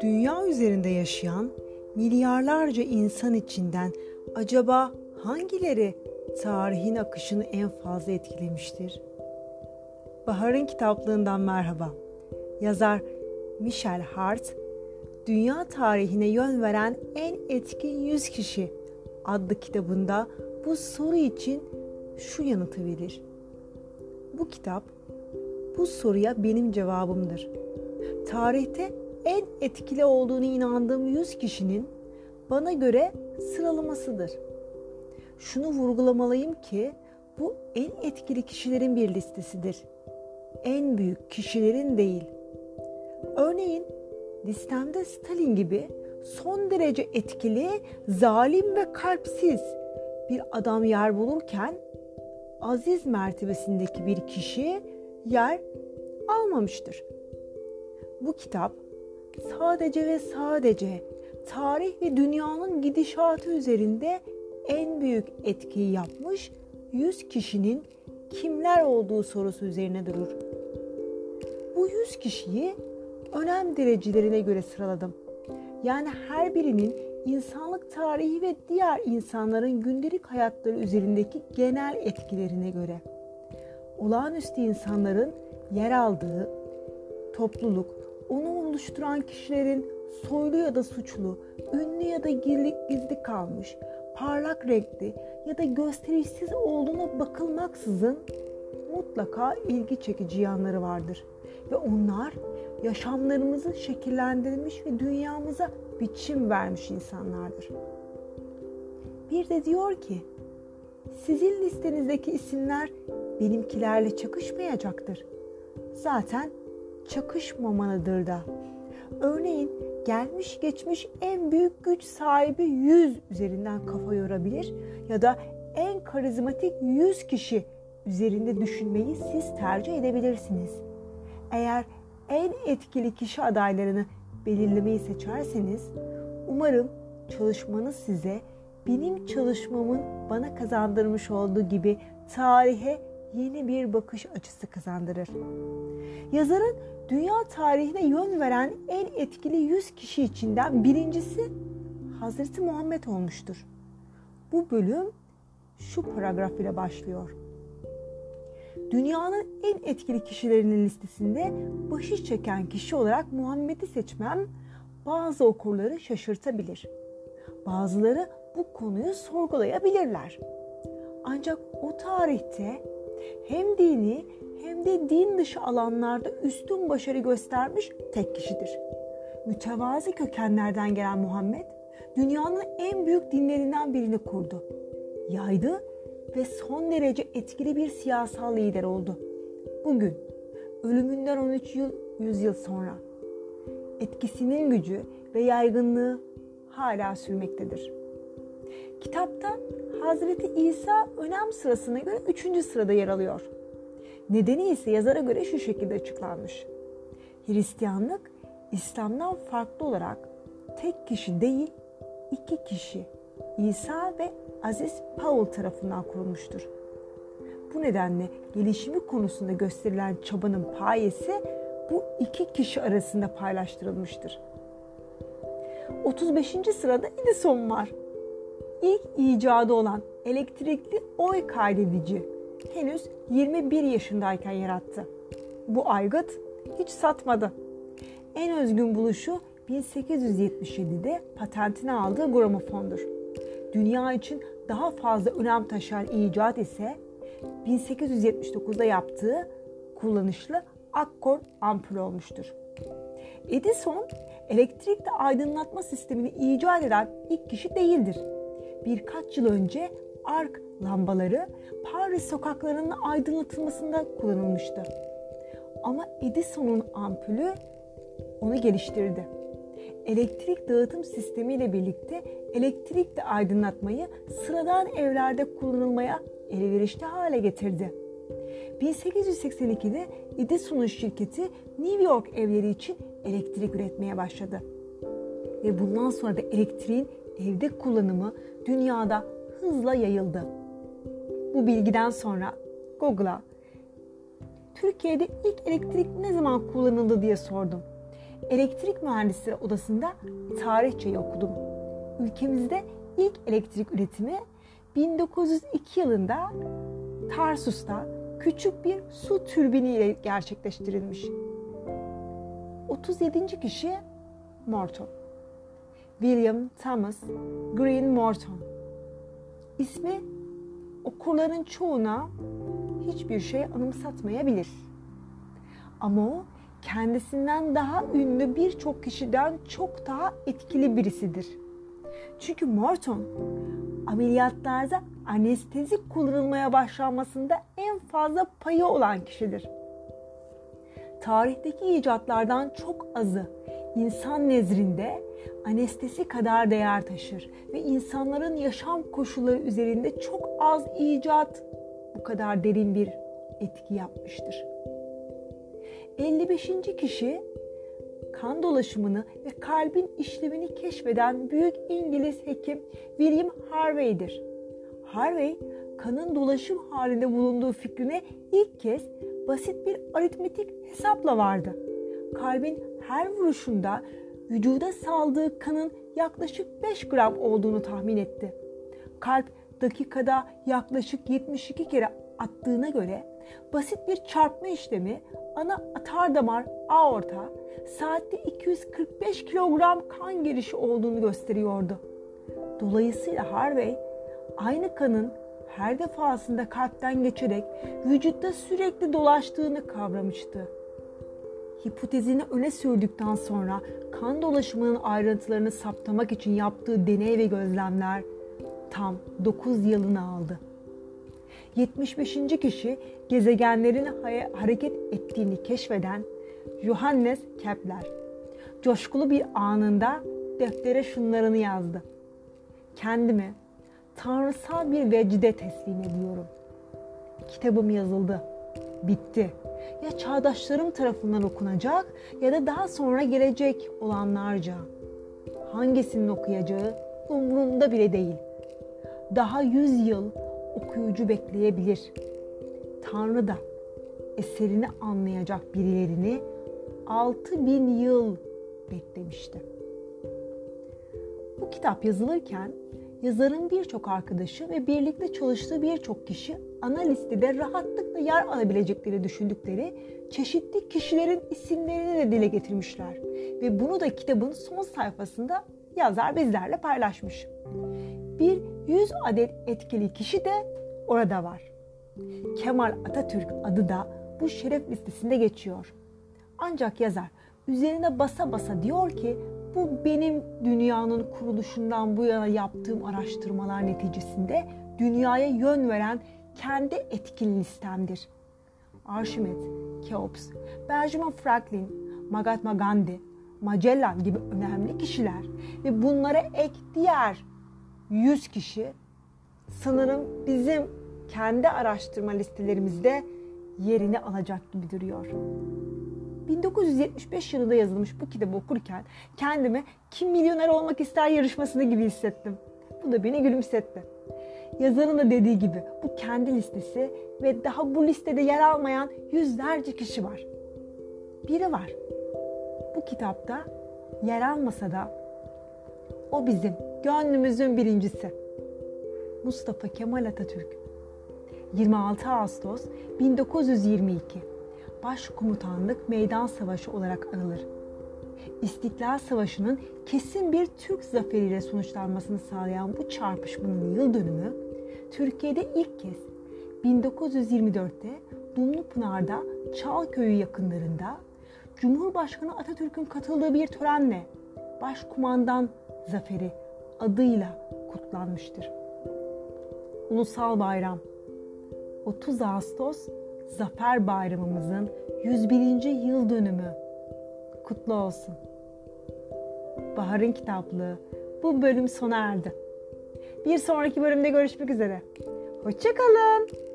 dünya üzerinde yaşayan milyarlarca insan içinden acaba hangileri tarihin akışını en fazla etkilemiştir? Bahar'ın kitaplığından merhaba. Yazar Michael Hart, Dünya Tarihine Yön Veren En Etkin 100 Kişi adlı kitabında bu soru için şu yanıtı verir. Bu kitap bu soruya benim cevabımdır. Tarihte en etkili olduğunu inandığım 100 kişinin bana göre sıralamasıdır. Şunu vurgulamalıyım ki bu en etkili kişilerin bir listesidir. En büyük kişilerin değil. Örneğin listemde Stalin gibi son derece etkili, zalim ve kalpsiz bir adam yer bulurken aziz mertebesindeki bir kişi yer almamıştır. Bu kitap sadece ve sadece tarih ve dünyanın gidişatı üzerinde en büyük etkiyi yapmış 100 kişinin kimler olduğu sorusu üzerine durur. Bu 100 kişiyi önem derecelerine göre sıraladım. Yani her birinin insanlık tarihi ve diğer insanların gündelik hayatları üzerindeki genel etkilerine göre. Olağanüstü insanların yer aldığı topluluk, onu oluşturan kişilerin soylu ya da suçlu, ünlü ya da gizli kalmış, parlak renkli ya da gösterişsiz olduğuna bakılmaksızın mutlaka ilgi çekici yanları vardır. Ve onlar yaşamlarımızı şekillendirmiş ve dünyamıza biçim vermiş insanlardır. Bir de diyor ki, sizin listenizdeki isimler benimkilerle çakışmayacaktır. Zaten çakışmamalıdır da. Örneğin gelmiş geçmiş en büyük güç sahibi 100 üzerinden kafa yorabilir ya da en karizmatik 100 kişi üzerinde düşünmeyi siz tercih edebilirsiniz. Eğer en etkili kişi adaylarını belirlemeyi seçerseniz, umarım çalışmanız size benim çalışmamın bana kazandırmış olduğu gibi tarihe yeni bir bakış açısı kazandırır. Yazarın dünya tarihine yön veren en etkili 100 kişi içinden birincisi Hazreti Muhammed olmuştur. Bu bölüm şu paragraf ile başlıyor. Dünyanın en etkili kişilerinin listesinde başı çeken kişi olarak Muhammed'i seçmem bazı okurları şaşırtabilir. Bazıları bu konuyu sorgulayabilirler. Ancak o tarihte hem dini hem de din dışı alanlarda üstün başarı göstermiş tek kişidir. Mütevazi kökenlerden gelen Muhammed, dünyanın en büyük dinlerinden birini kurdu, yaydı ve son derece etkili bir siyasal lider oldu. Bugün, ölümünden 13 yüzyıl sonra, etkisinin gücü ve yaygınlığı hala sürmektedir. Kitapta Hazreti İsa önem sırasına göre 3. sırada yer alıyor. Nedeni ise yazara göre şu şekilde açıklanmış. Hristiyanlık, İslam'dan farklı olarak tek kişi değil, 2 kişi, İsa ve Aziz Paul tarafından kurulmuştur. Bu nedenle gelişimi konusunda gösterilen çabanın payesi bu 2 kişi arasında paylaştırılmıştır. 35. sırada Edison var. İlk icadı olan elektrikli oy kaydedici henüz 21 yaşındayken yarattı. Bu aygıt hiç satmadı. En özgün buluşu 1877'de patentini aldığı gramofondur. Dünya için daha fazla önem taşıyan icat ise 1879'da yaptığı kullanışlı akkor ampul olmuştur. Edison, elektrikli aydınlatma sistemini icat eden ilk kişi değildir. Birkaç yıl önce ark lambaları Paris sokaklarının aydınlatılmasında kullanılmıştı. Ama Edison'un ampulü onu geliştirdi. Elektrik dağıtım sistemiyle birlikte elektrikli aydınlatmayı sıradan evlerde kullanılmaya elverişli hale getirdi. 1882'de Edison'un şirketi New York evleri için elektrik üretmeye başladı. Ve bundan sonra da elektriğin evde kullanımı dünyada hızla yayıldı. Bu bilgiden sonra Google'a Türkiye'de ilk elektrik ne zaman kullanıldı diye sordum. Elektrik Mühendisleri Odası'nda tarihçeyi okudum. Ülkemizde ilk elektrik üretimi 1902 yılında Tarsus'ta küçük bir su türbiniyle gerçekleştirilmiş. 37. kişi Morton. William Thomas Green Morton. İsmi okurların çoğuna hiçbir şey anımsatmayabilir. Ama o kendisinden daha ünlü birçok kişiden çok daha etkili birisidir. Çünkü Morton ameliyatlarda anestezi kullanılmaya başlanmasında en fazla payı olan kişidir. Tarihteki icatlardan çok azı insan nezdinde anestezi kadar değer taşır ve insanların yaşam koşulları üzerinde çok az icat bu kadar derin bir etki yapmıştır. 55. kişi kan dolaşımını ve kalbin işlevini keşfeden büyük İngiliz hekim William Harvey'dir. Harvey, kanın dolaşım halinde bulunduğu fikrine ilk kez basit bir aritmetik hesapla vardı. Kalbin her vuruşunda vücuda saldığı kanın yaklaşık 5 gram olduğunu tahmin etti. Kalp dakikada yaklaşık 72 kere attığına göre basit bir çarpma işlemi ana atardamar aorta saatte 245 kilogram kan girişi olduğunu gösteriyordu. Dolayısıyla Harvey aynı kanın her defasında kalpten geçerek vücutta sürekli dolaştığını kavramıştı. Hipotezini öne sürdükten sonra kan dolaşımının ayrıntılarını saptamak için yaptığı deney ve gözlemler tam 9 yılını aldı. 75. kişi gezegenlerin hareket ettiğini keşfeden Johannes Kepler. Coşkulu bir anında deftere şunlarını yazdı. Kendimi tanrısal bir vecde teslim ediyorum. Kitabım yazıldı. Bitti. Ya çağdaşlarım tarafından okunacak ya da daha sonra gelecek olanlarca. Hangisinin okuyacağı umurumda bile değil. Daha 100 yıl okuyucu bekleyebilir. Tanrı da eserini anlayacak birilerini 6000 yıl beklemişti. Bu kitap yazılırken yazarın birçok arkadaşı ve birlikte çalıştığı birçok kişi ana listede rahatlıkla yer alabilecekleri düşündükleri çeşitli kişilerin isimlerini de dile getirmişler. Ve bunu da kitabın son sayfasında yazar bizlerle paylaşmış. Bir 100 adet etkili kişi de orada var. Kemal Atatürk adı da bu şeref listesinde geçiyor. Ancak yazar üzerine basa basa diyor ki, bu benim dünyanın kuruluşundan bu yana yaptığım araştırmalar neticesinde dünyaya yön veren kendi etkin listemdir. Archimedes, Keops, Benjamin Franklin, Mahatma Gandhi, Magellan gibi önemli kişiler ve bunlara ek diğer 100 kişi sanırım bizim kendi araştırma listelerimizde yerini alacak gibi duruyor. 1975 yılında yazılmış bu kitabı okurken kendimi kim milyoner olmak ister yarışmasında gibi hissettim. Bu da beni gülümsetti. Yazarın da dediği gibi bu kendi listesi ve daha bu listede yer almayan yüzlerce kişi var. Biri var. Bu kitapta yer almasa da o bizim gönlümüzün birincisi. Mustafa Kemal Atatürk. 26 Ağustos 1922. Başkomutanlık Meydan Savaşı olarak anılır. İstiklal Savaşı'nın kesin bir Türk zaferiyle sonuçlanmasını sağlayan bu çarpışmanın yıl dönümü, Türkiye'de ilk kez 1924'te Dumlupınar'da Çal Köyü yakınlarında Cumhurbaşkanı Atatürk'ün katıldığı bir törenle Başkumandan Zaferi adıyla kutlanmıştır. Ulusal Bayram 30 Ağustos Zafer Bayramımızın 101. yıl dönümü kutlu olsun. Bahar'ın kitaplığı bu bölüm sona erdi. Bir sonraki bölümde görüşmek üzere. Hoşça kalın.